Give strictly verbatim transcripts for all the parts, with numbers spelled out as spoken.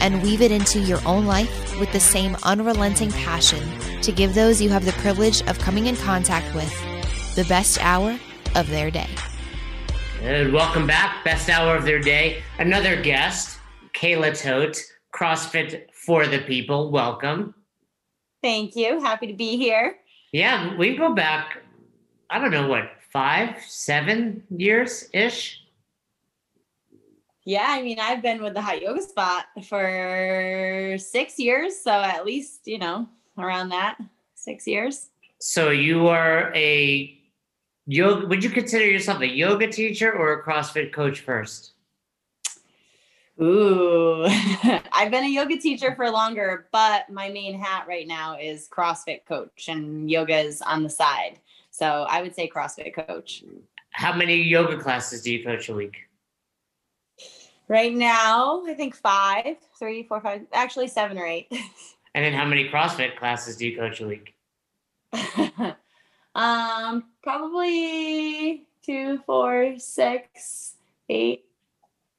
and weave it into your own life with the same unrelenting passion to give those you have the privilege of coming in contact with the best hour of their day. And welcome back, best hour of their day. Another guest, Kayla Tote, CrossFit For The People. Welcome. Thank you. Happy to be here. Yeah, we go back, I don't know what, five, seven years-ish? Yeah, I mean, I've been with the High Yoga Spa for six years. So at least, you know, around that, six years. So you are a yoga, would you consider yourself a yoga teacher or a CrossFit coach first? Ooh, I've been a yoga teacher for longer, but my main hat right now is CrossFit coach, and yoga is on the side. So I would say CrossFit coach. How many yoga classes do you coach a week? Right now, I think five, three, four, five, actually seven or eight. And then how many CrossFit classes do you coach a week? um, probably two, four, six, eight,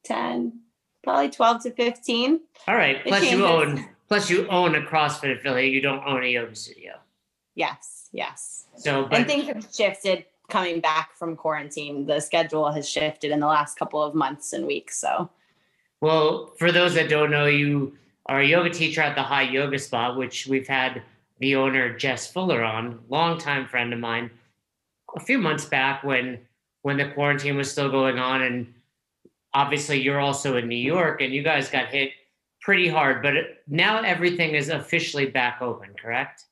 ten, probably twelve to fifteen. All right. Plus you own, plus you own a CrossFit affiliate. You don't own a yoga studio. Yes. Yes. So, but- and things have shifted. Coming back from quarantine, the schedule has shifted in the last couple of months and weeks. So, well, for those that don't know, you are a yoga teacher at the High Yoga Spa, which we've had the owner Jess Fuller on, longtime friend of mine, a few months back when when the quarantine was still going on. And obviously, you're also in New York, and you guys got hit pretty hard. But now everything is officially back open, correct?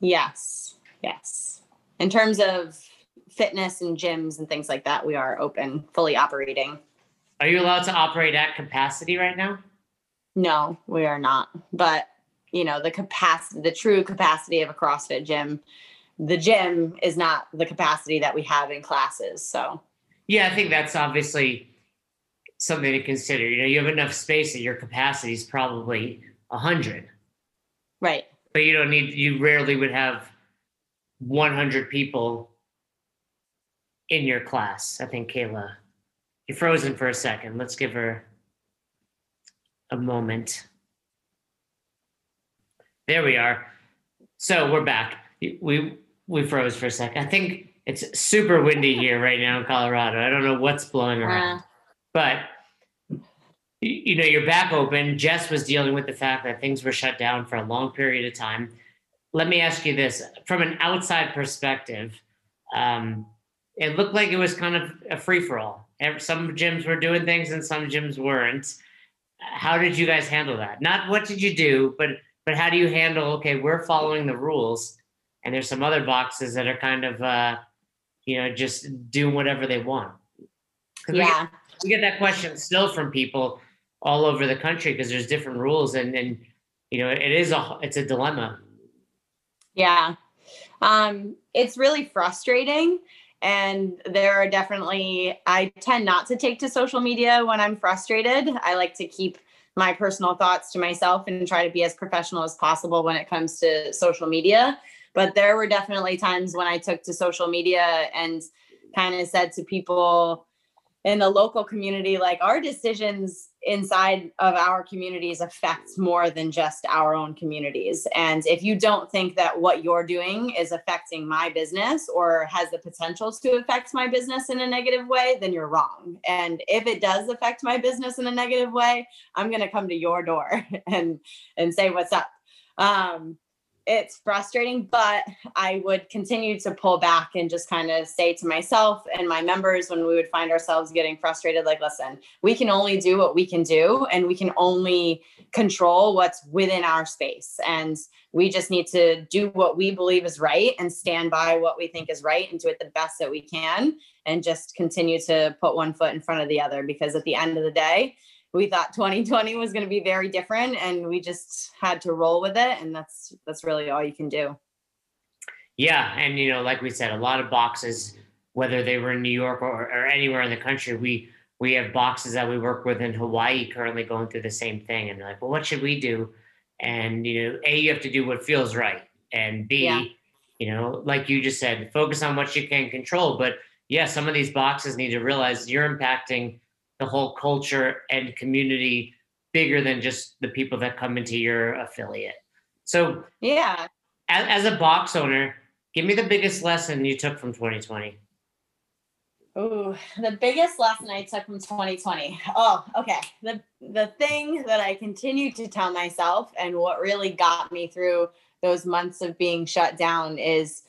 Yes, yes. In terms of fitness and gyms and things like that, we are open, fully operating. Are you allowed to operate at capacity right now? No, we are not. But, you know, the capacity, the true capacity of a CrossFit gym, the gym is not the capacity that we have in classes. So, yeah, I think that's obviously something to consider. You know, you have enough space that your capacity is probably one hundred. Right. But you don't need, you rarely would have one hundred people in your class. I think Kayla, you're frozen for a second. Let's give her a moment. There we are. So we're back. We we froze for a second. I think it's super windy here right now in Colorado. I don't know what's blowing around, but you know, you're back open. Jess was dealing with the fact that things were shut down for a long period of time. Let me ask you this, from an outside perspective, um, it looked like it was kind of a free-for-all. Some gyms were doing things and some gyms weren't. How did you guys handle that? Not what did you do, but but how do you handle, okay, we're following the rules, and there's some other boxes that are kind of, uh, you know, just doing whatever they want. Yeah. We get, we get that question still from people all over the country because there's different rules, and, and you know, it is a, it's a dilemma. Yeah. Um, it's really frustrating. And there are definitely, I tend not to take to social media when I'm frustrated. I like to keep my personal thoughts to myself and try to be as professional as possible when it comes to social media. But there were definitely times when I took to social media and kind of said to people in the local community, like, our decisions inside of our communities affects more than just our own communities. And if you don't think that what you're doing is affecting my business or has the potential to affect my business in a negative way, then you're wrong. And if it does affect my business in a negative way, I'm going to come to your door and, and say, what's up? Um, It's frustrating, but I would continue to pull back and just kind of say to myself and my members when we would find ourselves getting frustrated, like, listen, we can only do what we can do, and we can only control what's within our space. And we just need to do what we believe is right and stand by what we think is right and do it the best that we can, and just continue to put one foot in front of the other. Because at the end of the day, we thought twenty twenty was going to be very different, and we just had to roll with it. And that's, that's really all you can do. Yeah. And, you know, like we said, a lot of boxes, whether they were in New York or, or anywhere in the country, we, we have boxes that we work with in Hawaii currently going through the same thing. And they're like, well, what should we do? And, you know, A, you have to do what feels right. And B, yeah. you know, like you just said, focus on what you can control. But yeah, some of these boxes need to realize you're impacting the whole culture and community bigger than just the people that come into your affiliate. So yeah, as, as a box owner, give me the biggest lesson you took from twenty twenty. Oh, the biggest lesson I took from twenty twenty. Oh, okay. The, the thing that I continued to tell myself and what really got me through those months of being shut down is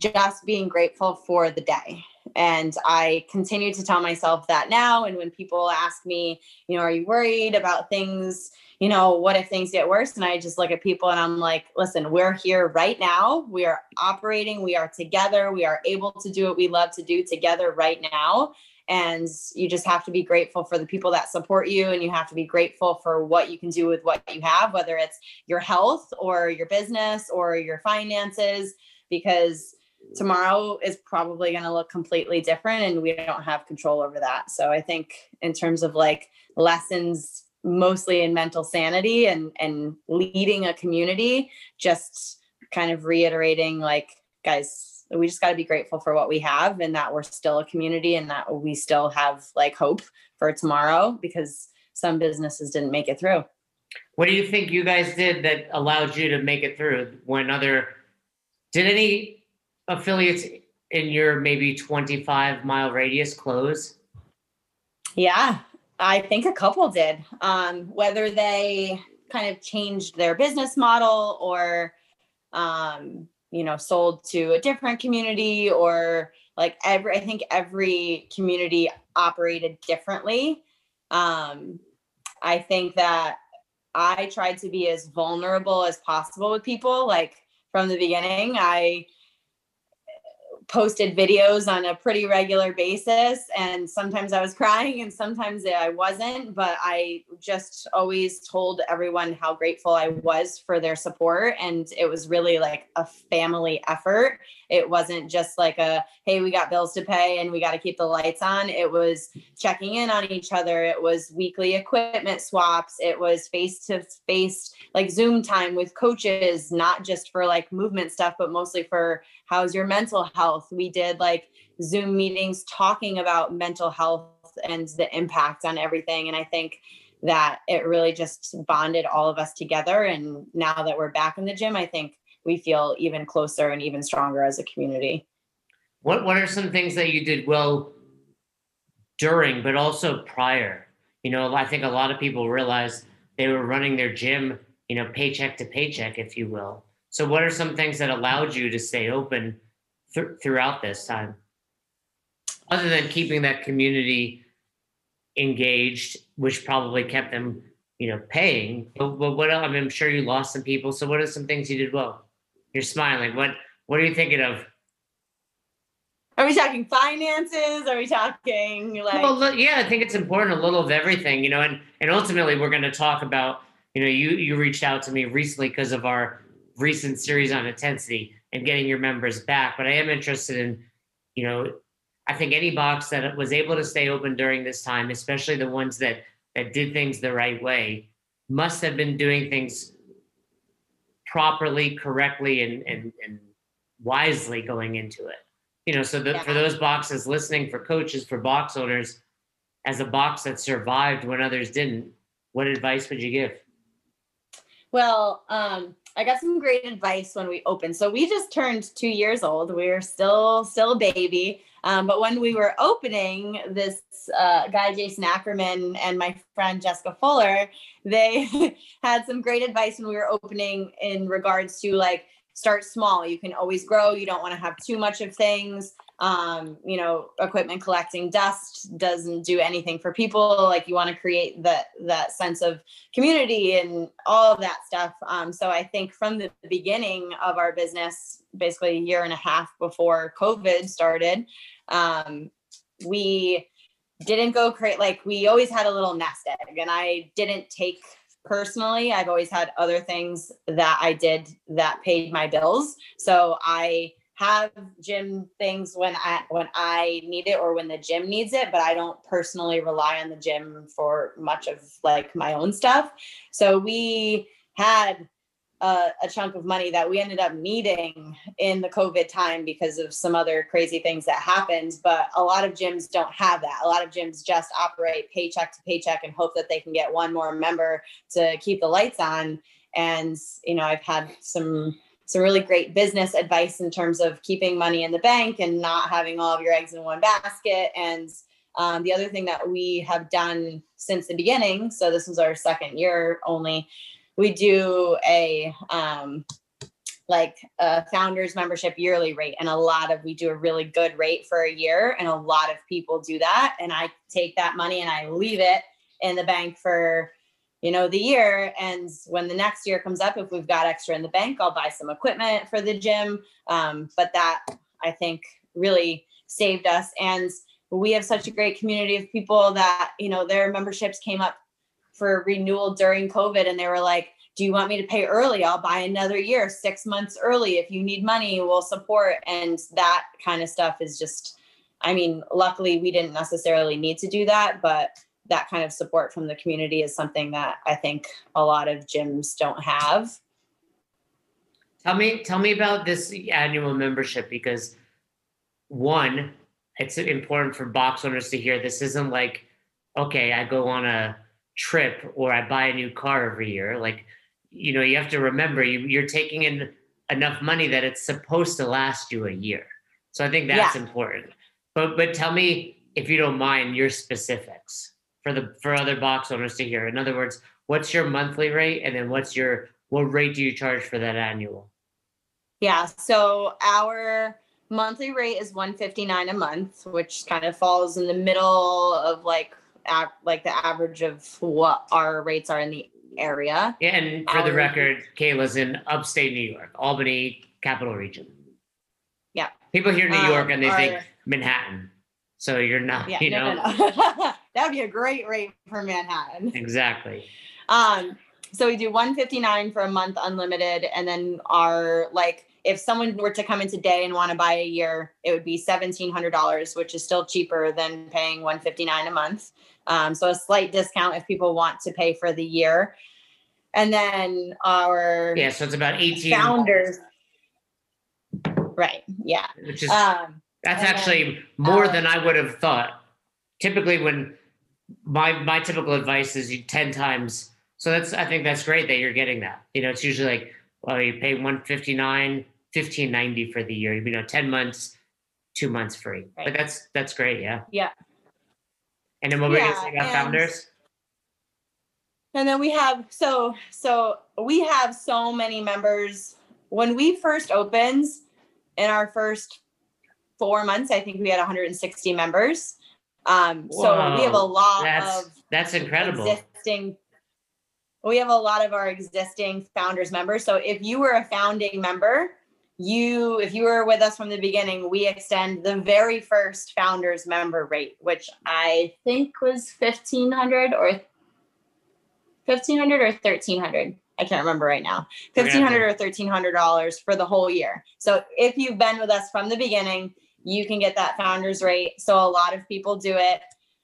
just being grateful for the day. And I continue to tell myself that now. And when people ask me, you know, are you worried about things? You know, what if things get worse? And I just look at people and I'm like, listen, we're here right now. We are operating. We are together. We are able to do what we love to do together right now. And you just have to be grateful for the people that support you. And you have to be grateful for what you can do with what you have, whether it's your health or your business or your finances, because tomorrow is probably going to look completely different and we don't have control over that. So I think in terms of like lessons, mostly in mental sanity and, and leading a community, just kind of reiterating like, guys, we just got to be grateful for what we have and that we're still a community and that we still have like hope for tomorrow because some businesses didn't make it through. What do you think you guys did that allowed you to make it through when other, did any affiliates in your maybe twenty-five mile radius close? Yeah, I think a couple did. Um, whether they kind of changed their business model or, um, you know, sold to a different community or like every, I think every community operated differently. Um, I think that I tried to be as vulnerable as possible with people. Like from the beginning, I posted videos on a pretty regular basis. And sometimes I was crying and sometimes I wasn't, but I just always told everyone how grateful I was for their support. And it was really like a family effort. It wasn't just like a, hey, we got bills to pay and we got to keep the lights on. It was checking in on each other. It was weekly equipment swaps. It was face-to-face, like Zoom time with coaches, not just for like movement stuff, but mostly for how's your mental health? We did like Zoom meetings talking about mental health and the impact on everything. And I think that it really just bonded all of us together. And now that we're back in the gym, I think we feel even closer and even stronger as a community. What What are some things that you did well during, but also prior? You know, I think a lot of people realize they were running their gym, you know, paycheck to paycheck, if you will. So what are some things that allowed you to stay open th- throughout this time? Other than keeping that community engaged, which probably kept them, you know, paying, but, but what else? I mean, I'm sure you lost some people. So what are some things you did well? You're smiling. What, what are you thinking of? Are we talking finances? Are we talking like? Well, yeah, I think it's important, a little of everything, you know, and, and ultimately we're going to talk about, you know, you, you reached out to me recently because of our recent series on intensity and getting your members back. But I am interested in, you know, I think any box that was able to stay open during this time, especially the ones that, that did things the right way, must have been doing things properly, correctly, and, and, and wisely going into it. You know, so the, yeah. for those boxes listening, for coaches, for box owners, as a box that survived when others didn't, what advice would you give? Well, um, I got some great advice when we opened. So we just turned two years old. We were still, still a baby. Um, but when we were opening, this uh, guy, Jason Ackerman, and my friend, Jessica Fuller, they had some great advice when we were opening in regards to like, start small. You can always grow. You don't want to have too much of things. Um, you know, equipment collecting dust doesn't do anything for people. Like you want to create that, that sense of community and all of that stuff. Um, so I think from the beginning of our business, basically a year and a half before COVID started, um, we didn't go create, like we always had a little nest egg, and I didn't take personally. I've always had other things that I did that paid my bills. So I have gym things when I, when I need it or when the gym needs it, but I don't personally rely on the gym for much of like my own stuff. So we had a, a chunk of money that we ended up needing in the COVID time because of some other crazy things that happened. But a lot of gyms don't have that. A lot of gyms just operate paycheck to paycheck and hope that they can get one more member to keep the lights on. And, you know, I've had some It's a really great business advice in terms of keeping money in the bank and not having all of your eggs in one basket. And um, the other thing that we have done since the beginning, so this was our second year only, we do a um, like a founders membership yearly rate. And a lot of, we do a really good rate for a year. And a lot of people do that. And I take that money and I leave it in the bank for, you know, the year. And when the next year comes up, if we've got extra in the bank, I'll buy some equipment for the gym. Um, but that I think really saved us. And we have such a great community of people that, you know, their memberships came up for renewal during COVID. And they were like, do you want me to pay early? I'll buy another year, six months early. If you need money, we'll support. And that kind of stuff is just, I mean, luckily we didn't necessarily need to do that, but that kind of support from the community is something that I think a lot of gyms don't have. Tell me, tell me about this annual membership, because one, it's important for box owners to hear this isn't like, okay, I go on a trip or I buy a new car every year. Like, you know, you have to remember you, you're taking in enough money that it's supposed to last you a year. So I think that's yeah. important, but, but tell me, if you don't mind, your specifics. For the for other box owners to hear. In other words, what's your monthly rate, and then what's your what rate do you charge for that annual? Yeah, so our monthly rate is one hundred fifty-nine dollars a month, which kind of falls in the middle of like like the average of what our rates are in the area. Yeah, and for our, the record, Kayla's in upstate New York, Albany, Capital Region. Yeah, people hear New um, York and they our, think Manhattan. So you're not, yeah, you no, know. No, no. That would be a great rate for Manhattan. Exactly. Um, so we do one hundred fifty-nine dollars for a month unlimited. And then our, like, if someone were to come in today and want to buy a year, it would be seventeen hundred dollars, which is still cheaper than paying one hundred fifty-nine dollars a month. Um, so a slight discount if people want to pay for the year. And then our yeah, so it's about eighteen founders. Right. Yeah. Which is um, that's actually then, more um, than I would have thought. Typically when my, my typical advice is you ten times. So that's, I think that's great that you're getting that, you know, it's usually like, well, you pay one hundred fifty-nine dollars, fifteen ninety for the year, you know, ten months, two months free, right. But that's, that's great. Yeah. Yeah. And then what yeah, we're going to say about and, founders. And then we have, so, so we have so many members. When we first opened, in our first four months, I think we had one hundred sixty members. Um, Whoa, so we have a lot that's, of that's incredible. Existing, we have a lot of our existing founders members. So if you were a founding member, you, if you were with us from the beginning, we extend the very first founders member rate, which I think was fifteen hundred or fifteen hundred or thirteen hundred. I can't remember right now, fifteen hundred or thirteen hundred dollars for the whole year. So if you've been with us from the beginning, you can get that founders rate. So a lot of people do it.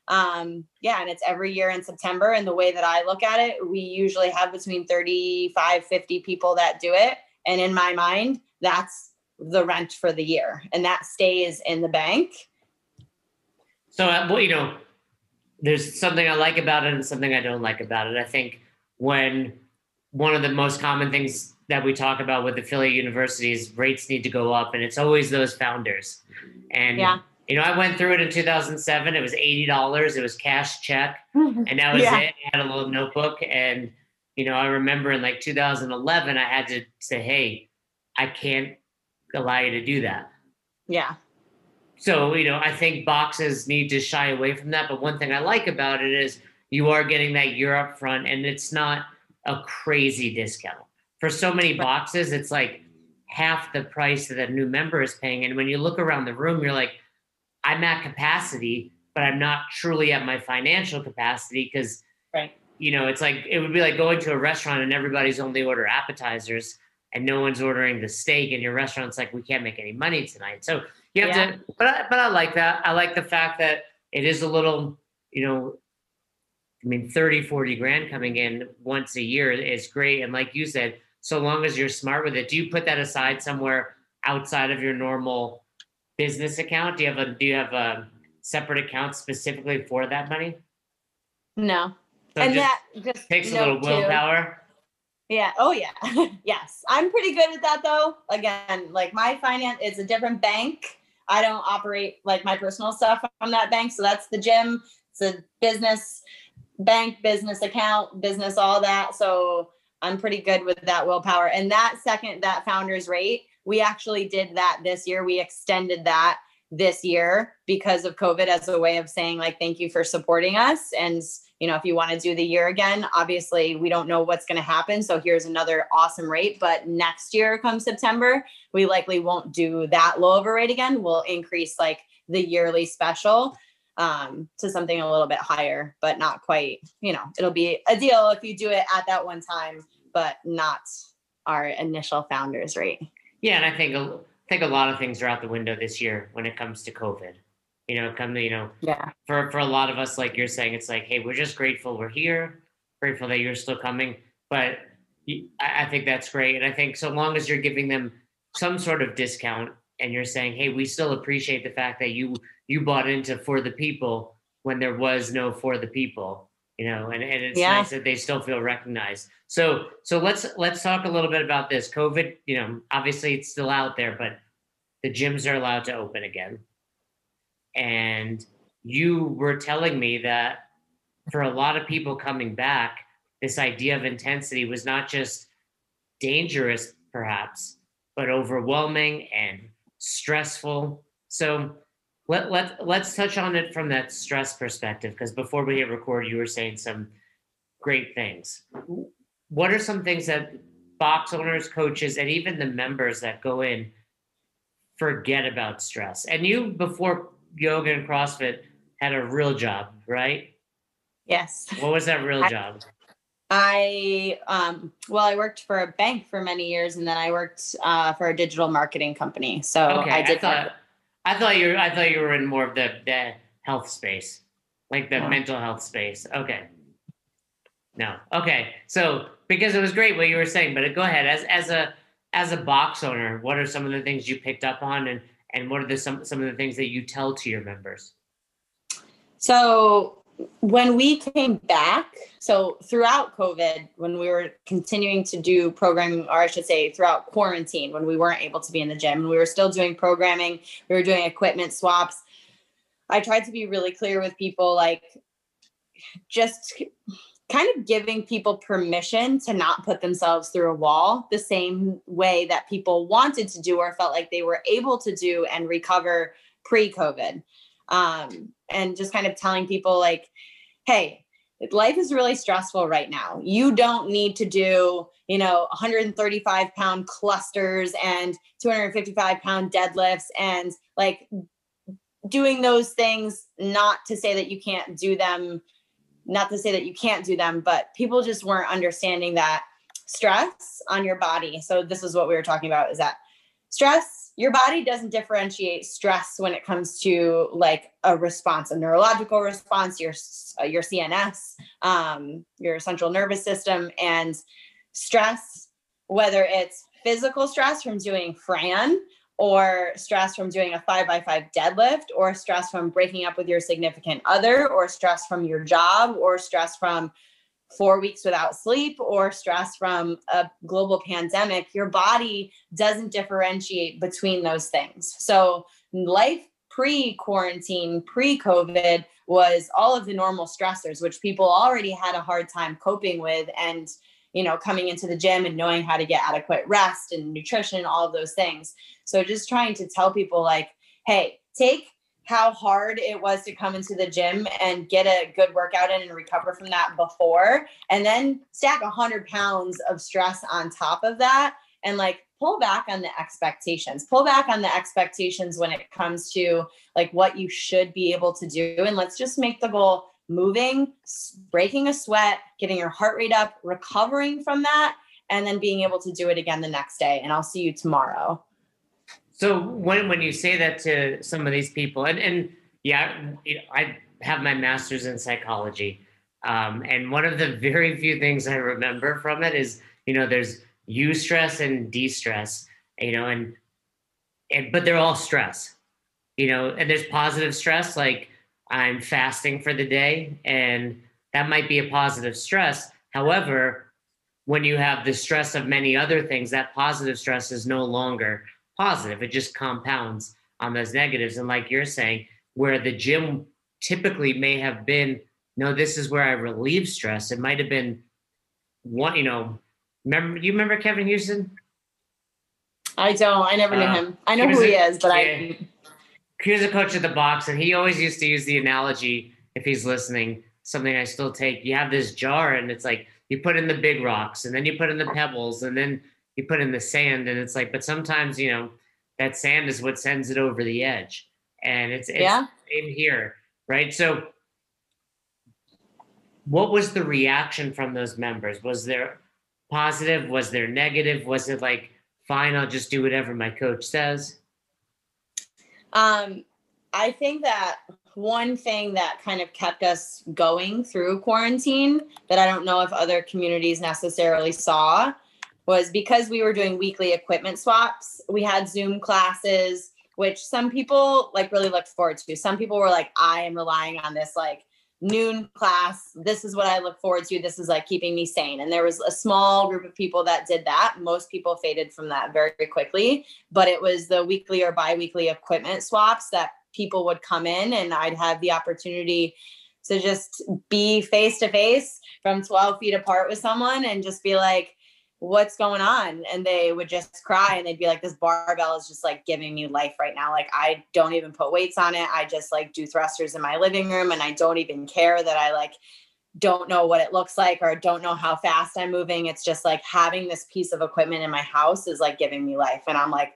Um, yeah. And it's every year in September. And the way that I look at it, we usually have between thirty-five, fifty people that do it. And in my mind, that's the rent for the year. And that stays in the bank. So, uh, well, you know, there's something I like about it and something I don't like about it. I think when one of the most common things that we talk about with affiliate universities, rates need to go up, and it's always those founders. And, yeah. you know, I went through it in two thousand seven, it was eighty dollars. It was cash check. And that was yeah. it. I had a little notebook. And, you know, I remember in like two thousand eleven, I had to say, hey, I can't allow you to do that. Yeah. So, you know, I think boxes need to shy away from that. But one thing I like about it is you are getting that year up front, and it's not a crazy discount. For so many boxes, it's like half the price that a new member is paying. And when you look around the room, you're like, I'm at capacity, but I'm not truly at my financial capacity. Cause right. you know, it's like, it would be like going to a restaurant and everybody's only order appetizers. and no one's ordering the steak and your restaurant's like, we can't make any money tonight. So you have yeah. to, but I, but I like that. I like the fact that it is a little, you know, I mean, thirty, forty grand coming in once a year is great. And like you said, so long as you're smart with it. Do you put that aside somewhere outside of your normal business account? Do you have a, do you have a separate account specifically for that money? No. So and that just takes a little willpower. Yeah. Oh yeah. Yes. I'm pretty good at that though. Again, like my finance is a different bank. I don't operate like my personal stuff from that bank. So that's the gym. It's a business bank, business account, business, all that. So I'm pretty good with that willpower. And that second, that founder's rate, we actually did that this year. We extended that this year because of COVID as a way of saying like, thank you for supporting us. And you know, if you want to do the year again, obviously we don't know what's going to happen. So here's another awesome rate, but next year come September, we likely won't do that low of a rate again. We'll increase like the yearly special um, to something a little bit higher, but not quite, you know, it'll be a deal if you do it at that one time, but not our initial founders rate. Yeah. And I think, I think a lot of things are out the window this year when it comes to COVID. You know, come to, you know, yeah. for, for a lot of us, like you're saying, it's like, hey, we're just grateful we're here, grateful that you're still coming. But I think that's great. And I think so long as you're giving them some sort of discount and you're saying, hey, we still appreciate the fact that you, you bought into For the People when there was no For the People, you know, and, and it's yeah. nice that they still feel recognized. So, so let's, let's talk a little bit about this COVID, you know, obviously it's still out there, but the gyms are allowed to open again. And you were telling me that for a lot of people coming back, this idea of intensity was not just dangerous, perhaps, but overwhelming and stressful. So let, let, let's touch on it from that stress perspective, because before we hit record, you were saying some great things. What are some things that box owners, coaches, and even the members that go in forget about stress? And you, before yoga and CrossFit, had a real job, right? Yes. What was that real I, job? I, um, well, I worked for a bank for many years, and then I worked uh, for a digital marketing company. So okay, I did. I thought, I thought you were, I thought you were in more of the, the health space, like the oh. mental health space. Okay. No. Okay. So because it was great what you were saying, but go ahead. As, as a, as a box owner, what are some of the things you picked up on, and And what are the, some, some of the things that you tell to your members? So when we came back, so throughout COVID, when we were continuing to do programming, or I should say throughout quarantine, when we weren't able to be in the gym and we were still doing programming, we were doing equipment swaps. I tried to be really clear with people, like just kind of giving people permission to not put themselves through a wall the same way that people wanted to do or felt like they were able to do and recover pre-COVID. Um, and just kind of telling people like, hey, life is really stressful right now. You don't need to do, you know, one hundred thirty-five pound clusters and two hundred fifty-five pound deadlifts and like doing those things, not to say that you can't do them Not to say that you can't do them, but people just weren't understanding that stress on your body. So this is what we were talking about, is that stress, your body doesn't differentiate stress when it comes to like a response, a neurological response, your, your C N S, um, your central nervous system, and stress, whether it's physical stress from doing Fran, or stress from doing a five by five deadlift, or stress from breaking up with your significant other, or stress from your job, or stress from four weeks without sleep, or stress from a global pandemic, your body doesn't differentiate between those things. So life pre-quarantine, pre-COVID was all of the normal stressors, which people already had a hard time coping with. And you know, coming into the gym and knowing how to get adequate rest and nutrition, all of those things. So just trying to tell people like, hey, take how hard it was to come into the gym and get a good workout in and recover from that before, and then stack a hundred pounds of stress on top of that. And like, pull back on the expectations, pull back on the expectations when it comes to like what you should be able to do. And let's just make the goal moving, breaking a sweat, getting your heart rate up, recovering from that, and then being able to do it again the next day. And I'll see you tomorrow. So when, when you say that to some of these people, and, and yeah, I have my master's in psychology. Um, and one of the very few things I remember from it is, you know, there's eustress and de-stress, you know, and, and, but they're all stress, you know, and there's positive stress, like I'm fasting for the day, and that might be a positive stress. However, when you have the stress of many other things, that positive stress is no longer positive. It just compounds on those negatives. And like you're saying, where the gym typically may have been, no, this is where I relieve stress. It might've been one, you know, remember, do you remember Kevin Houston? I don't, I never knew uh, him. I know who he is, but yeah. I He was a coach at the box, and he always used to use the analogy, if he's listening, something I still take. You have this jar, and it's like you put in the big rocks, and then you put in the pebbles, and then you put in the sand, and it's like, but sometimes, you know, that sand is what sends it over the edge. And it's, it's yeah. in here, right? So what was the reaction from those members? Was there positive? Was there negative? Was it like, fine, I'll just do whatever my coach says? Um, I think that one thing that kind of kept us going through quarantine that I don't know if other communities necessarily saw was because we were doing weekly equipment swaps. We had Zoom classes, which some people like really looked forward to. Some people were like, I am relying on this like noon class. This is what I look forward to. This is like keeping me sane. And there was a small group of people that did that. Most people faded from that very quickly, but it was the weekly or biweekly equipment swaps that people would come in, and I'd have the opportunity to just be face to face from twelve feet apart with someone and just be like, what's going on? And they would just cry, and they'd be like, this barbell is just like giving me life right now. Like, I don't even put weights on it. I just like do thrusters in my living room, and I don't even care that I like don't know what it looks like or don't know how fast I'm moving. It's just like having this piece of equipment in my house is like giving me life. And I'm like,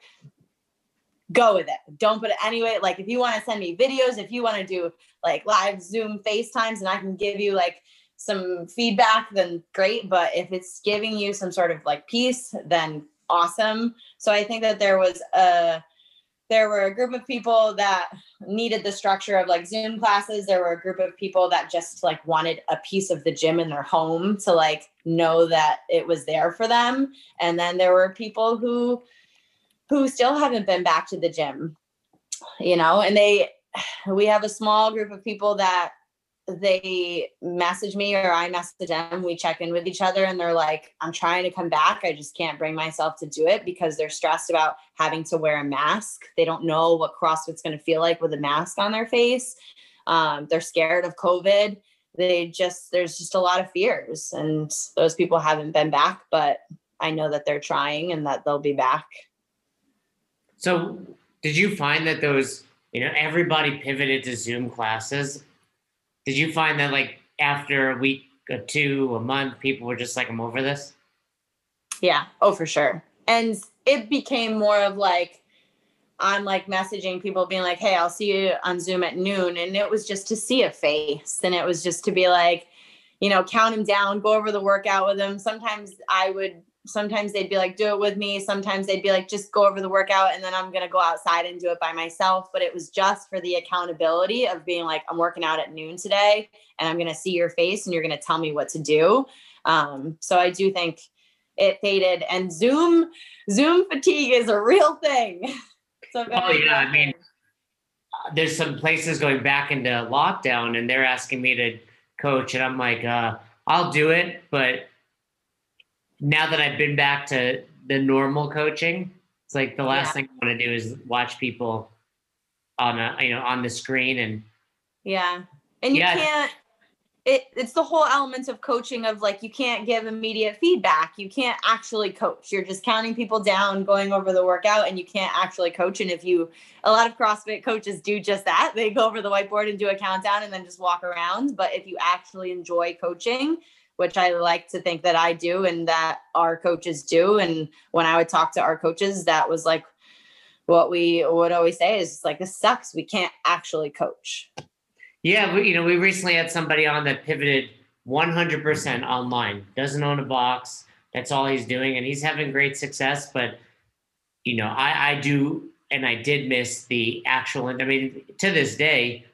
go with it. Don't put it anyway. Like, if you want to send me videos, if you want to do like live Zoom FaceTimes and I can give you like some feedback, then great. But if it's giving you some sort of like peace, then awesome. So I think that there was a, there were a group of people that needed the structure of like Zoom classes. There were a group of people that just like wanted a piece of the gym in their home to like know that it was there for them. And then there were people who, who still haven't been back to the gym, you know, and they, we have a small group of people that they message me or I message them, we check in with each other, and they're like, I'm trying to come back. I just can't bring myself to do it because they're stressed about having to wear a mask. They don't know what CrossFit's going to feel like with a mask on their face. Um, they're scared of COVID. They just, there's just a lot of fears, and those people haven't been back, but I know that they're trying and that they'll be back. So did you find that those, you know, everybody pivoted to Zoom classes? Did you find that like after a week or two, a month, people were just like, I'm over this? Yeah. Oh, for sure. And it became more of like, I'm like messaging people being like, hey, I'll see you on Zoom at noon. And it was just to see a face. And it was just to be like, you know, count them down, go over the workout with them. Sometimes I would, sometimes they'd be like, do it with me. Sometimes they'd be like, just go over the workout. And then I'm going to go outside and do it by myself. But it was just for the accountability of being like, I'm working out at noon today, and I'm going to see your face, and you're going to tell me what to do. Um, so I do think it faded, and Zoom, Zoom fatigue is a real thing. So oh yeah. I mean, uh, there's some places going back into lockdown, and they're asking me to coach, and I'm like, uh, I'll do it. But now that I've been back to the normal coaching, it's like the last yeah. thing I want to do is watch people on a, you know, on the screen. And yeah. And you yeah. can't, it, it's the whole element of coaching of like, you can't give immediate feedback. You can't actually coach. You're just counting people down, going over the workout, and you can't actually coach. And if you, a lot of CrossFit coaches do just that. They go over the whiteboard and do a countdown and then just walk around. But if you actually enjoy coaching, which I like to think that I do and that our coaches do. And when I would talk to our coaches, that was like what we would always say is like, this sucks. We can't actually coach. Yeah. We, you know, we recently had somebody on that pivoted one hundred percent online, doesn't own a box, That's all he's doing. And he's having great success, but you know, I, I do. And I did miss the actual, I mean, to this day,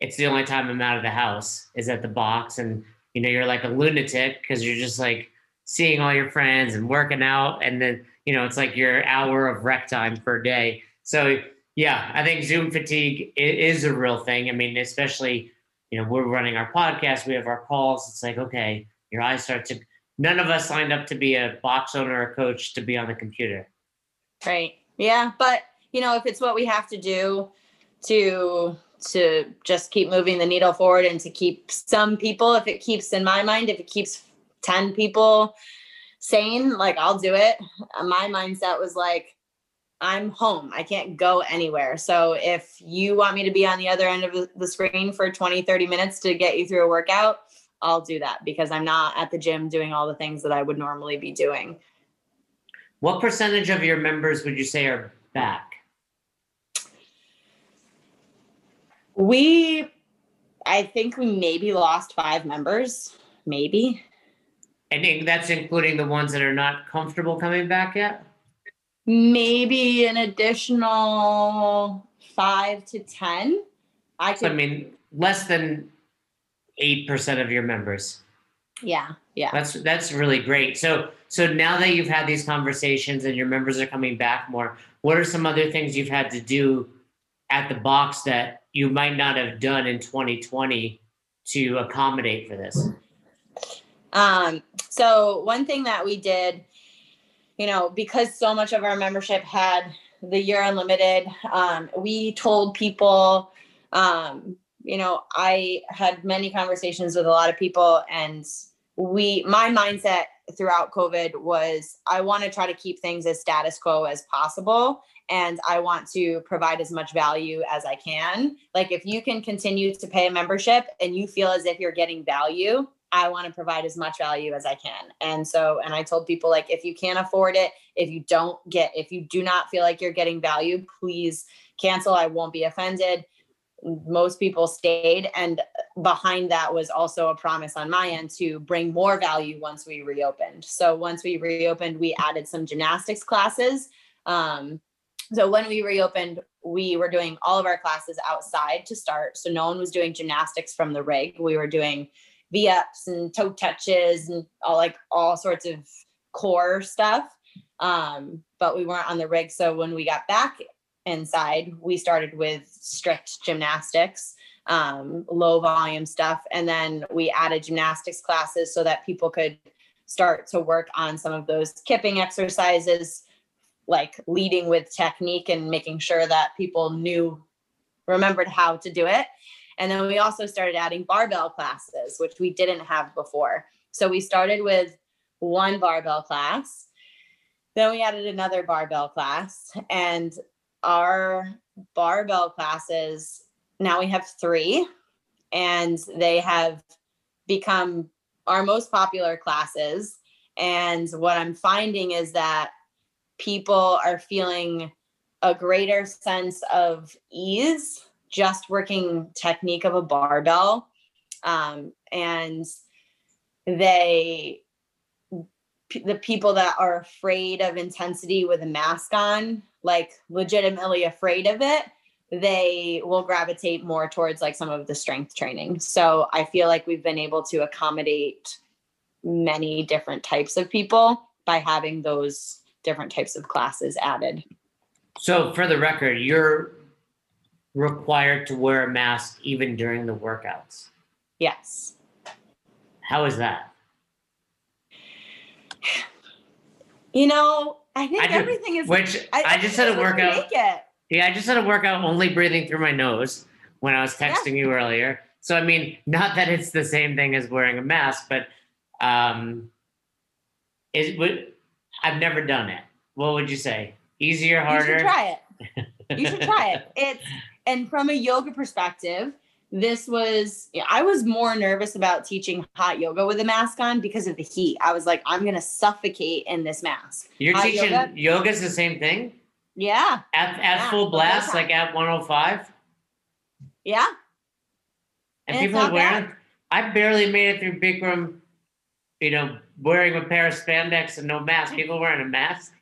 it's the only time I'm out of the house is at the box. And, you know, you're like a lunatic because you're just like seeing all your friends and working out. And then, you know, it's like your hour of rec time per day. So yeah, I think Zoom fatigue is a real thing. I mean, especially, you know, we're running our podcast, we have our calls. It's like, okay, your eyes start to, none of us signed up to be a box owner or a coach to be on the computer. Right. Yeah. But you know, if it's what we have to do to, to just keep moving the needle forward and to keep some people, if it keeps in my mind, if it keeps ten people sane, like I'll do it. My mindset was like, I'm home. I can't go anywhere. So if you want me to be on the other end of the screen for twenty, thirty minutes to get you through a workout, I'll do that because I'm not at the gym doing all the things that I would normally be doing. What percentage of your members would you say are back? We, I think we maybe lost five members, maybe. And that's including the ones that are not comfortable coming back yet? Maybe an additional five to ten. I could, I mean, less than eight percent of your members. Yeah. Yeah. That's, that's really great. So, so now that you've had these conversations and your members are coming back more, what are some other things you've had to do at the box that you might not have done in twenty twenty to accommodate for this? Um, so one thing that we did, you know, because so much of our membership had the year unlimited, um, we told people, um, you know, I had many conversations with a lot of people, and we, my mindset throughout COVID was I want to try to keep things as status quo as possible. And I want to provide as much value as I can. Like if you can continue to pay a membership and you feel as if you're getting value, I want to provide as much value as I can. And so, and I told people like, if you can't afford it, if you don't get, if you do not feel like you're getting value, please cancel. I won't be offended. Most people stayed. And behind that was also a promise on my end to bring more value once we reopened. So once we reopened, we added some gymnastics classes. Um, So when we reopened, we were doing all of our classes outside to start. So no one was doing gymnastics from the rig. We were doing V-ups and toe touches and all like all sorts of core stuff. Um, but we weren't on the rig. So when we got back inside, we started with strict gymnastics, um, low volume stuff. And then we added gymnastics classes so that people could start to work on some of those kipping exercises, like leading with technique and making sure that people knew, remembered how to do it. And then we also started adding barbell classes, which we didn't have before. So we started with one barbell class, then we added another barbell class, and our barbell classes, now we have three, and they have become our most popular classes. And what I'm finding is that people are feeling a greater sense of ease just working technique of a barbell. Um, and they, p- the people that are afraid of intensity with a mask on, like legitimately afraid of it, they will gravitate more towards like some of the strength training. So I feel like we've been able to accommodate many different types of people by having those different types of classes added. So for the record, you're required to wear a mask even during the workouts? Yes. How is that? You know, I think I do, everything is- Which I, I just had a workout. Yeah, I just had a workout only breathing through my nose when I was texting yeah. you earlier. So, I mean, not that it's the same thing as wearing a mask, but um, is would. I've never done it. What would you say? Easier, harder? You should try it. You should try it. It's, and from a yoga perspective, this was, I was more nervous about teaching hot yoga with a mask on because of the heat. I was like, I'm going to suffocate in this mask. You're hot teaching yoga? Yoga's the same thing? Yeah. At, at yeah. full blast, yeah. like at one oh five? Yeah. And, and people are wearing, bad. I barely made it through Bikram you know, wearing a pair of spandex and no mask, people wearing a mask.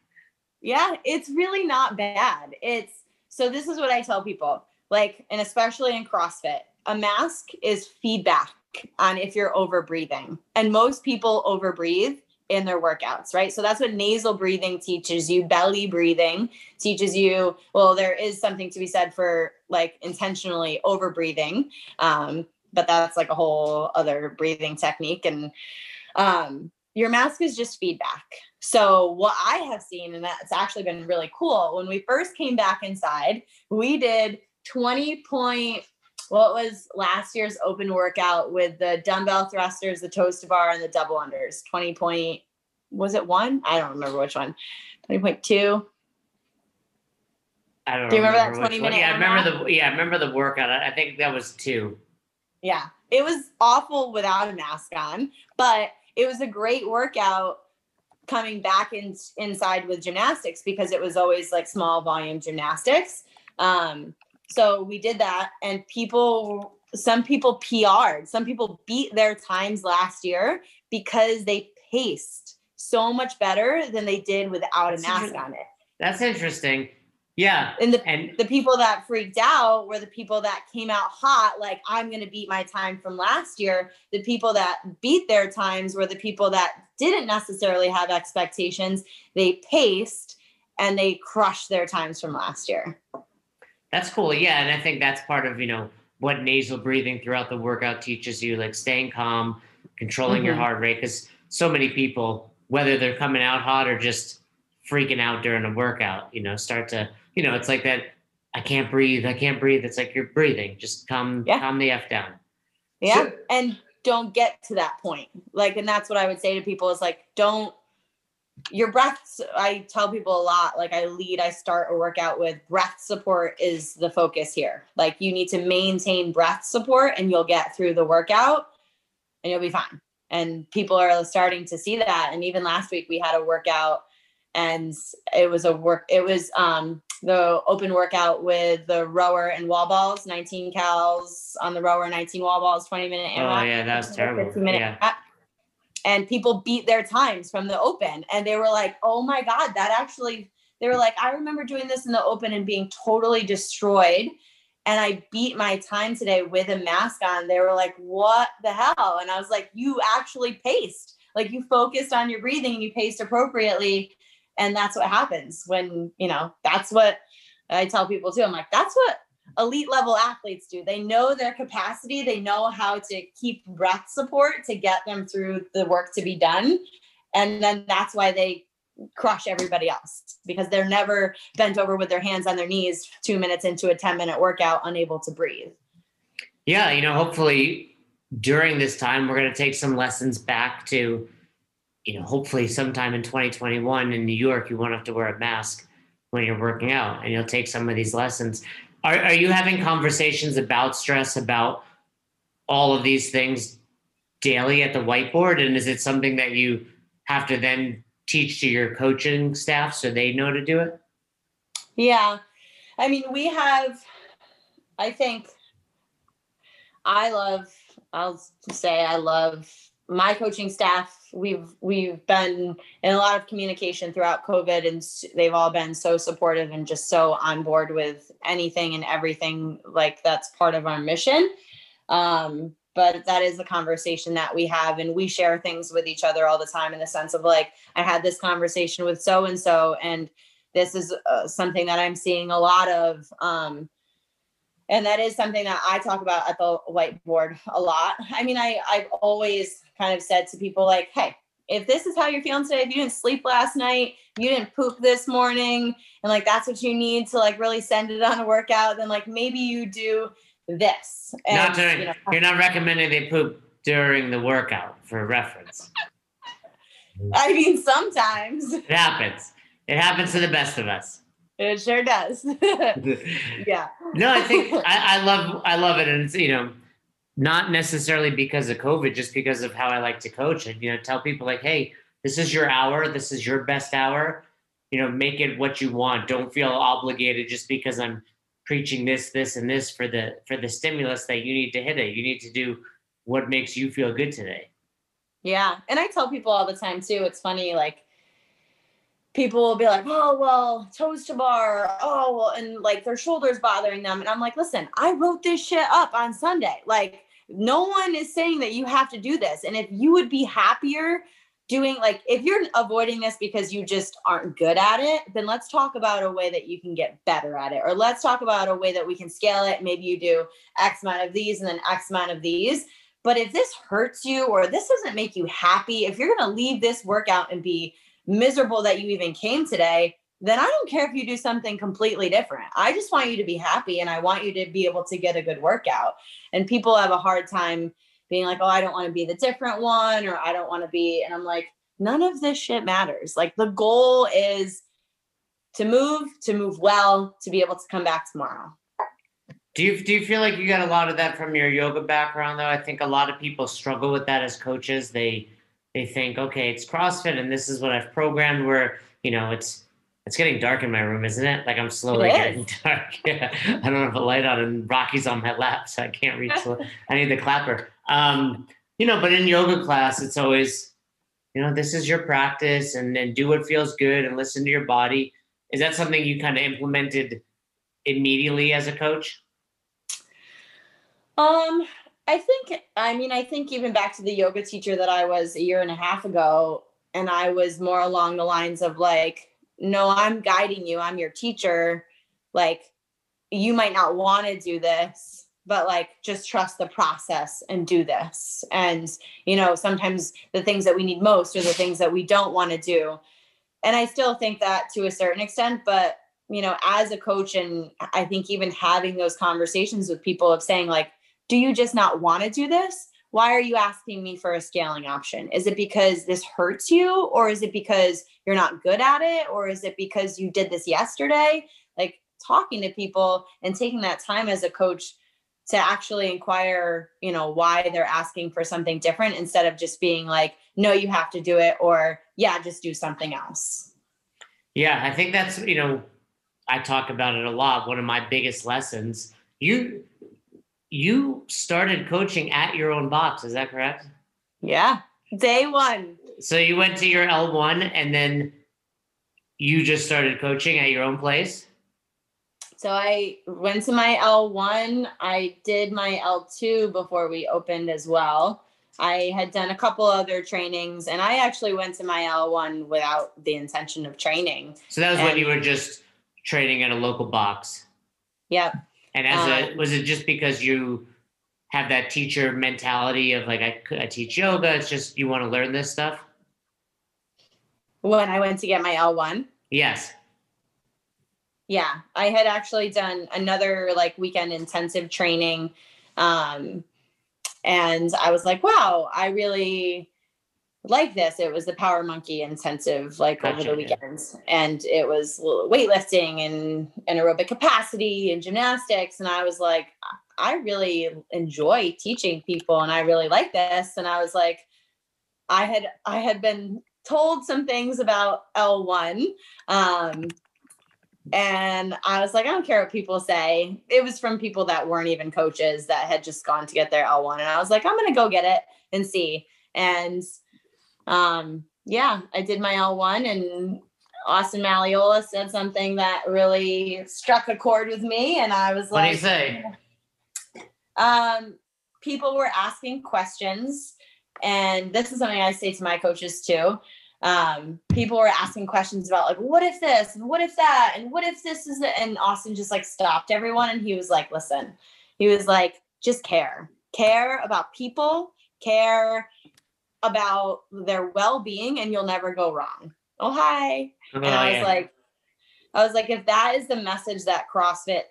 Yeah, it's really not bad. It's, so this is what I tell people, like, and especially in CrossFit, a mask is feedback on if you're over breathing. And most people over breathe in their workouts, right? So that's what nasal breathing teaches you. Belly breathing teaches you, well, there is something to be said for like intentionally over breathing. Um, but that's like a whole other breathing technique. And um, your mask is just feedback. So what I have seen, and that's actually been really cool. When we first came back inside, we did twenty point, what was last year's open workout with the dumbbell thrusters, the toes to bar, and the double unders, twenty point, was it one? I don't remember which one. twenty point two. I don't Do you remember, remember that twenty minute? Yeah, I remember the, yeah, I remember the workout. I, I think that was two. Yeah. It was awful without a mask on, but it was a great workout coming back in, inside with gymnastics, because it was always like small volume gymnastics. Um, So we did that, and people, some people P R'd, some people beat their times last year because they paced so much better than they did without a mask on it. That's interesting. Yeah. And the, and the people that freaked out were the people that came out hot, like, I'm going to beat my time from last year. The people that beat their times were the people that didn't necessarily have expectations. They paced and they crushed their times from last year. That's cool. Yeah. And I think that's part of, you know, what nasal breathing throughout the workout teaches you, like staying calm, controlling mm-hmm. your heart rate. Because so many people, whether they're coming out hot or just freaking out during a workout, you know, start to, you know, it's like that, I can't breathe. I can't breathe. It's like you're breathing. Just calm, yeah. calm the F down. Yeah. So, and don't get to that point. Like, and that's what I would say to people is like, don't, your breaths, I tell people a lot, like I lead, I start a workout with breath support is the focus here. Like you need to maintain breath support and you'll get through the workout and you'll be fine. And people are starting to see that. And even last week we had a workout and it was a work, it was um, the open workout with the rower and wall balls, nineteen cals on the rower, nineteen wall balls, twenty minute. Oh AMRAP, yeah, that was terrible. fifteen minute yeah. AMRAP. And people beat their times from the open. And they were like, oh my God, that actually, they were like, I remember doing this in the open and being totally destroyed. And I beat my time today with a mask on. They were like, what the hell? And I was like, you actually paced. Like you focused on your breathing and you paced appropriately. And that's what happens when, you know, that's what I tell people too. I'm like, that's what elite level athletes do. They know their capacity. They know how to keep breath support to get them through the work to be done. And then that's why they crush everybody else, because they're never bent over with their hands on their knees two minutes into a ten minute workout, unable to breathe. Yeah. You know, hopefully during this time, we're going to take some lessons back to, you know, hopefully sometime in twenty twenty-one in New York, you won't have to wear a mask when you're working out, and you'll take some of these lessons. Are, are you having conversations about stress, about all of these things daily at the whiteboard? And is it something that you have to then teach to your coaching staff so they know to do it? Yeah. I mean, we have, I think I love, I'll say I love my coaching staff. We've, we've been in a lot of communication throughout COVID, and they've all been so supportive and just so on board with anything and everything. Like that's part of our mission. Um, but that is a conversation that we have, and we share things with each other all the time in the sense of like, I had this conversation with so-and-so, and this is uh, something that I'm seeing a lot of, um, and that is something that I talk about at the whiteboard a lot. I mean, I, I've always kind of said to people like, hey, if this is how you're feeling today, if you didn't sleep last night, you didn't poop this morning, and like, that's what you need to like really send it on a workout, then like, maybe you do this. And, not during, you know, you're not recommending they poop during the workout for reference. I mean, sometimes. It happens. It happens to the best of us. It sure does. Yeah. No, I think I, I love, I love it. And it's, you know, not necessarily because of COVID, just because of how I like to coach and, you know, tell people like, hey, this is your hour. This is your best hour, you know, make it what you want. Don't feel obligated just because I'm preaching this, this, and this for the, for the stimulus that you need to hit it. You need to do what makes you feel good today. Yeah. And I tell people all the time too, it's funny, like people will be like, oh, well, toes to bar. Oh, well, and like their shoulders bothering them. And I'm like, listen, I wrote this shit up on Sunday. Like no one is saying that you have to do this. And if you would be happier doing, like, if you're avoiding this because you just aren't good at it, then let's talk about a way that you can get better at it. Or let's talk about a way that we can scale it. Maybe you do X amount of these and then X amount of these. But if this hurts you or this doesn't make you happy, if you're going to leave this workout and be miserable that you even came today, then I don't care if you do something completely different. I just want you to be happy and I want you to be able to get a good workout. And people have a hard time being like, oh, I don't want to be the different one, or I don't want to be. And I'm like, none of this shit matters. Like the goal is to move, to move well, to be able to come back tomorrow. Do you, do you feel like you got a lot of that from your yoga background though? I think a lot of people struggle with that as coaches. They, they think, okay, it's CrossFit and this is what I've programmed, where, you know, it's, it's getting dark in my room, isn't it? Like I'm slowly getting dark. Yeah. I don't have a light on and Rocky's on my lap, so I can't reach. I need the clapper. Um, you know, but in yoga class, it's always, you know, this is your practice and then do what feels good and listen to your body. Is that something you kind of implemented immediately as a coach? Um, I think, I mean, I think even back to the yoga teacher that I was a year and a half ago, and I was more along the lines of like, no, I'm guiding you. I'm your teacher. Like you might not want to do this, but like, just trust the process and do this. And, you know, sometimes the things that we need most are the things that we don't want to do. And I still think that to a certain extent, but you know, as a coach, and I think even having those conversations with people of saying like, do you just not want to do this? Why are you asking me for a scaling option? Is it because this hurts you? Or is it because you're not good at it? Or is it because you did this yesterday? Like talking to people and taking that time as a coach to actually inquire, you know, why they're asking for something different instead of just being like, no, you have to do it. Or yeah, just do something else. Yeah. I think that's, you know, I talk about it a lot. One of my biggest lessons, you, You started coaching at your own box. Is that correct? Yeah. Day one. So you went to your L one and then you just started coaching at your own place? So I went to my L one. I did my L two before we opened as well. I had done a couple other trainings and I actually went to my L one without the intention of training. So that was and, when you were just training at a local box. Yep. And as um, a, was it just because you have that teacher mentality of like, I, I teach yoga, it's just, you want to learn this stuff? When I went to get my L one? Yes. Yeah. I had actually done another like weekend intensive training. Um, and I was like, wow, I really like this. It was the Power Monkey intensive, like gotcha, over the weekends. Yeah. And it was weightlifting and anaerobic capacity and gymnastics. And I was like, I really enjoy teaching people and I really like this. And I was like, I had, I had been told some things about L one. Um, and I was like, I don't care what people say. It was from people that weren't even coaches that had just gone to get their L one. And I was like, I'm going to go get it and see. And Um, yeah, I did my L one and Austin Maliola said something that really struck a chord with me. And I was like, what do you say? Um, people were asking questions, and this is something I say to my coaches too. Um, people were asking questions about like, what if this, and what if that, and what if this is it? And Austin just like stopped everyone. And he was like, listen, he was like, just care, care about people, care about their well-being, and you'll never go wrong. Oh, hi. Oh, and I was yeah. like, I was like, if that is the message that CrossFit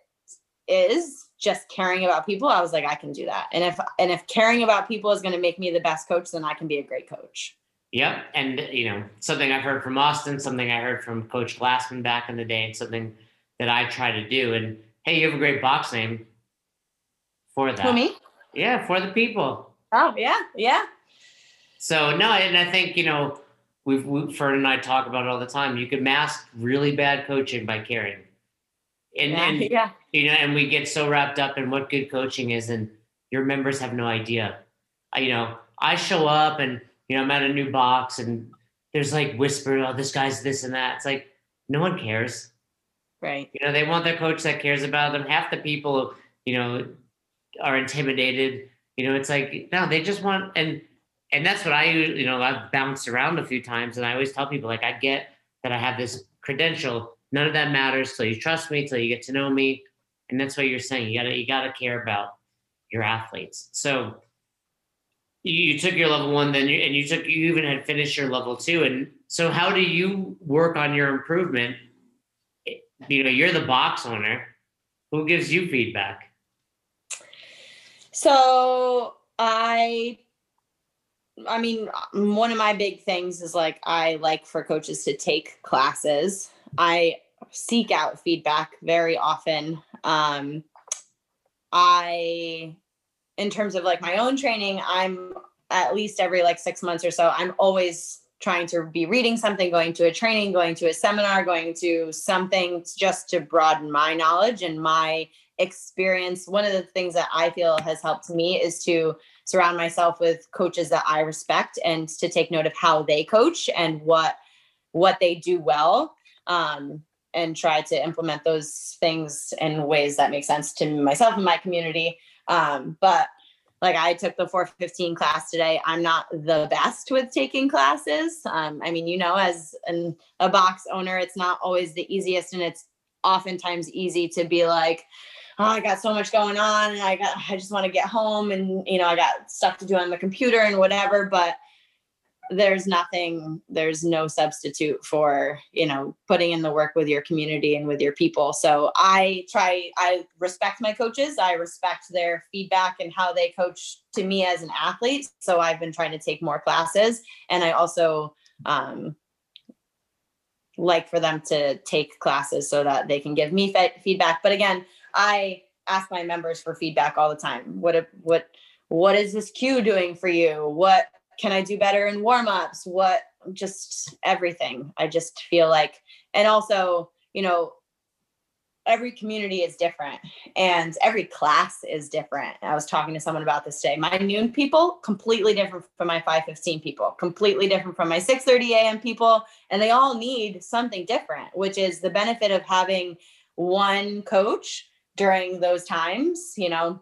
is, just caring about people, I was like, I can do that. And if, and if caring about people is going to make me the best coach, then I can be a great coach. Yep. And you know, something I've heard from Austin, something I heard from Coach Glassman back in the day, and something that I try to do. And hey, you have a great box name for that. For me? Yeah. For the people. Oh yeah. Yeah. So no, and I think, you know, we've, we, Fern and I talk about it all the time. You can mask really bad coaching by caring. And, yeah, and yeah. you know, and we get so wrapped up in what good coaching is, and your members have no idea. I, you know, I show up and, you know, I'm at a new box and there's like whisper, oh, this guy's this and that. It's like, no one cares. Right. You know, they want their coach that cares about them. Half the people, you know, are intimidated. You know, it's like, no, they just want, and, and that's what I, you know, I've bounced around a few times and I always tell people, like, I get that I have this credential. None of that matters till you trust me, till you get to know me. And that's what you're saying. You gotta, you gotta care about your athletes. So you, you took your level one, then you, and you took, you even had finished your level two. And so how do you work on your improvement? You know, you're the box owner. Who gives you feedback? So I, I mean, one of my big things is like, I like for coaches to take classes. I seek out feedback very often. Um, I, in terms of like my own training, I'm at least every like six months or so, I'm always trying to be reading something, going to a training, going to a seminar, going to something just to broaden my knowledge and my experience. One of the things that I feel has helped me is to surround myself with coaches that I respect and to take note of how they coach and what, what they do well. Um, and try to implement those things in ways that make sense to myself and my community. Um, but like I took the four fifteen class today. I'm not the best with taking classes. Um, I mean, you know, as an, a box owner, it's not always the easiest, and it's oftentimes easy to be like, oh, I got so much going on and I got, I just want to get home and, you know, I got stuff to do on the computer and whatever, but there's nothing, there's no substitute for, you know, putting in the work with your community and with your people. So I try, I respect my coaches. I respect their feedback and how they coach to me as an athlete. So I've been trying to take more classes, and I also um, like for them to take classes so that they can give me fe- feedback. But again, I ask my members for feedback all the time. What, what, what is this cue doing for you? What, can I do better in warm-ups? What, just everything. I just feel like, and also, you know, every community is different and every class is different. I was talking to someone about this today. My noon people, completely different from my five fifteen people, completely different from my six thirty a.m. people. And they all need something different, which is the benefit of having one coach during those times. You know,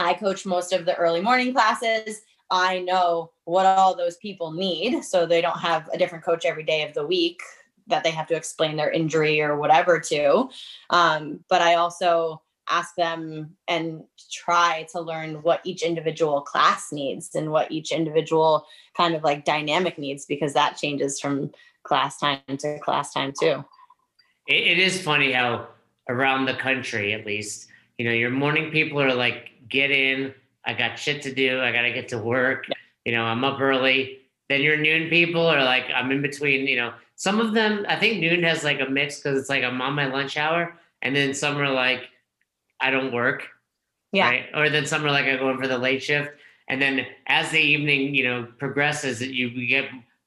I coach most of the early morning classes. I know what all those people need, so they don't have a different coach every day of the week that they have to explain their injury or whatever to. Um, but I also ask them and try to learn what each individual class needs and what each individual kind of like dynamic needs, because that changes from class time to class time too. It, it is funny how around the country, at least, you know, your morning people are like, get in, I got shit to do. I got to get to work. You know, I'm up early. Then your noon people are like, I'm in between, you know, some of them, I think noon has like a mix, because it's like, I'm on my lunch hour. And then some are like, I don't work. Yeah. Right? Or then some are like, I go in for the late shift. And then as the evening, you know, progresses, that you get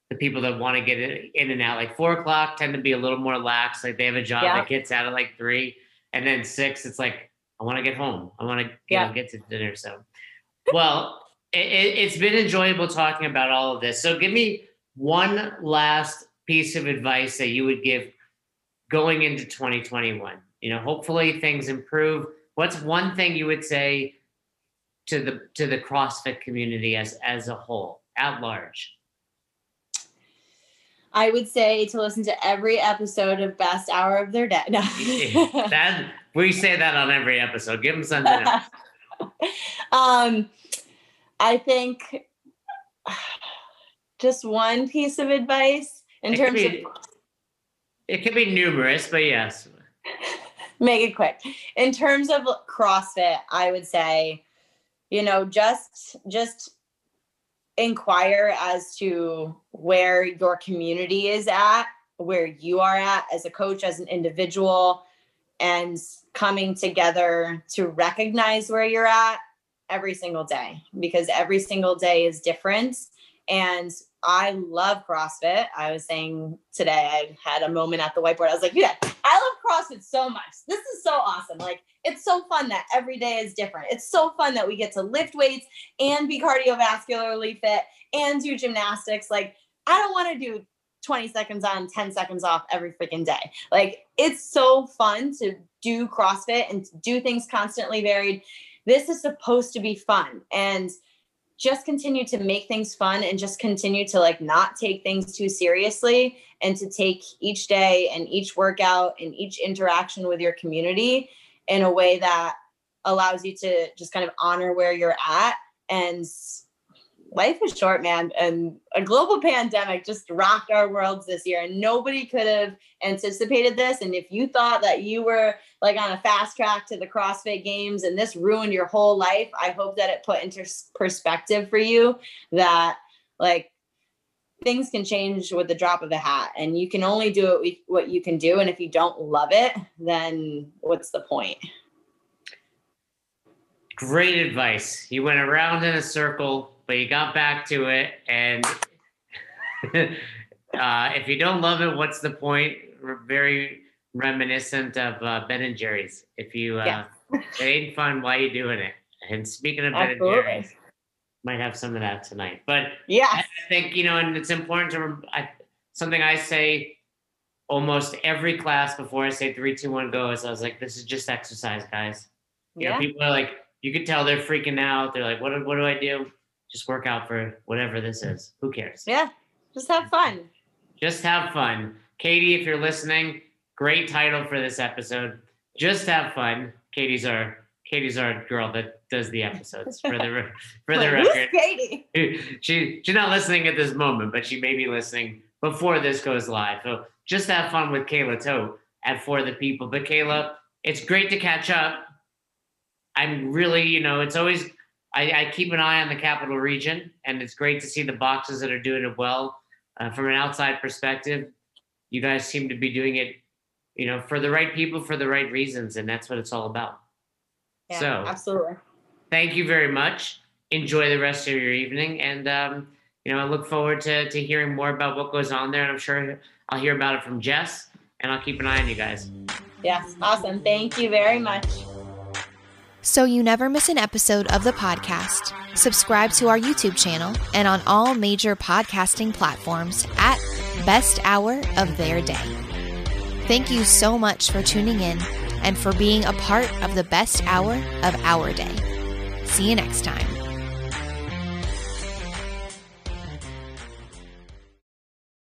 the people that want to get in and out, like four o'clock tend to be a little more lax. Like they have a job yeah. that gets out at like three, and then six, it's like, I want to get home. I want to yeah. you know, get to dinner. So, well, it, it's been enjoyable talking about all of this. So give me one last piece of advice that you would give going into twenty twenty-one. You know, hopefully things improve. What's one thing you would say to the to the CrossFit community as as a whole, at large? I would say to listen to every episode of Best Hour of Their Day. No. that, we say that on every episode. Give them something else. um, I think just one piece of advice in it terms be, of... It could be numerous, but yes. Make it quick. In terms of CrossFit, I would say, you know, just just... inquire as to where your community is at, where you are at as a coach, as an individual, and coming together to recognize where you're at every single day, because every single day is different. And I love CrossFit. I was saying today, I had a moment at the whiteboard. I was like, yeah, I love CrossFit so much. This is so awesome. Like, it's so fun that every day is different. It's so fun that we get to lift weights and be cardiovascularly fit and do gymnastics. Like, I don't want to do twenty seconds on, ten seconds off every freaking day. Like, it's so fun to do CrossFit and to do things constantly varied. This is supposed to be fun, and just continue to make things fun and just continue to like not take things too seriously and to take each day and each workout and each interaction with your community in a way that allows you to just kind of honor where you're at. And life is short, man. And a global pandemic just rocked our worlds this year, and nobody could have anticipated this. And if you thought that you were like on a fast track to the CrossFit Games and this ruined your whole life, I hope that it put into perspective for you that like things can change with the drop of a hat, and you can only do it with what you can do. And if you don't love it, then what's the point? Great advice. You went around in a circle, but you got back to it. And uh, if you don't love it, what's the point? Very reminiscent of uh, Ben and Jerry's. If you uh, yeah. It ain't fun, why you doing it? And speaking of Absolutely. Ben and Jerry's, might have some of that tonight. But yeah, I think, you know, and it's important to I, something I say almost every class before I say three, two, one, go. Is I was like, this is just exercise, guys. You yeah. know, people are like, you could tell they're freaking out. They're like, what, what do I do? Just work out for whatever this is. Who cares? Yeah. Just have fun. Just have fun. Katie, if you're listening, great title for this episode. Just have fun. Katie's our Katie's our girl that does the episodes for the for the record. Katie? She she's not listening at this moment, but she may be listening before this goes live. So just have fun with Kayla Tote at For The People. But Kayla, it's great to catch up. I'm really, you know, it's always, I, I keep an eye on the Capital Region, and it's great to see the boxes that are doing it well. Uh, from an outside perspective, you guys seem to be doing it, you know, for the right people, for the right reasons, and that's what it's all about. Yeah, so, absolutely. Thank you very much. Enjoy the rest of your evening, and, um, you know, I look forward to, to hearing more about what goes on there, and I'm sure I'll hear about it from Jess, and I'll keep an eye on you guys. Yes, awesome. Thank you very much. So you never miss an episode of the podcast. Subscribe to our YouTube channel and on all major podcasting platforms at Best Hour of Their Day. Thank you so much for tuning in and for being a part of the best hour of our day. See you next time.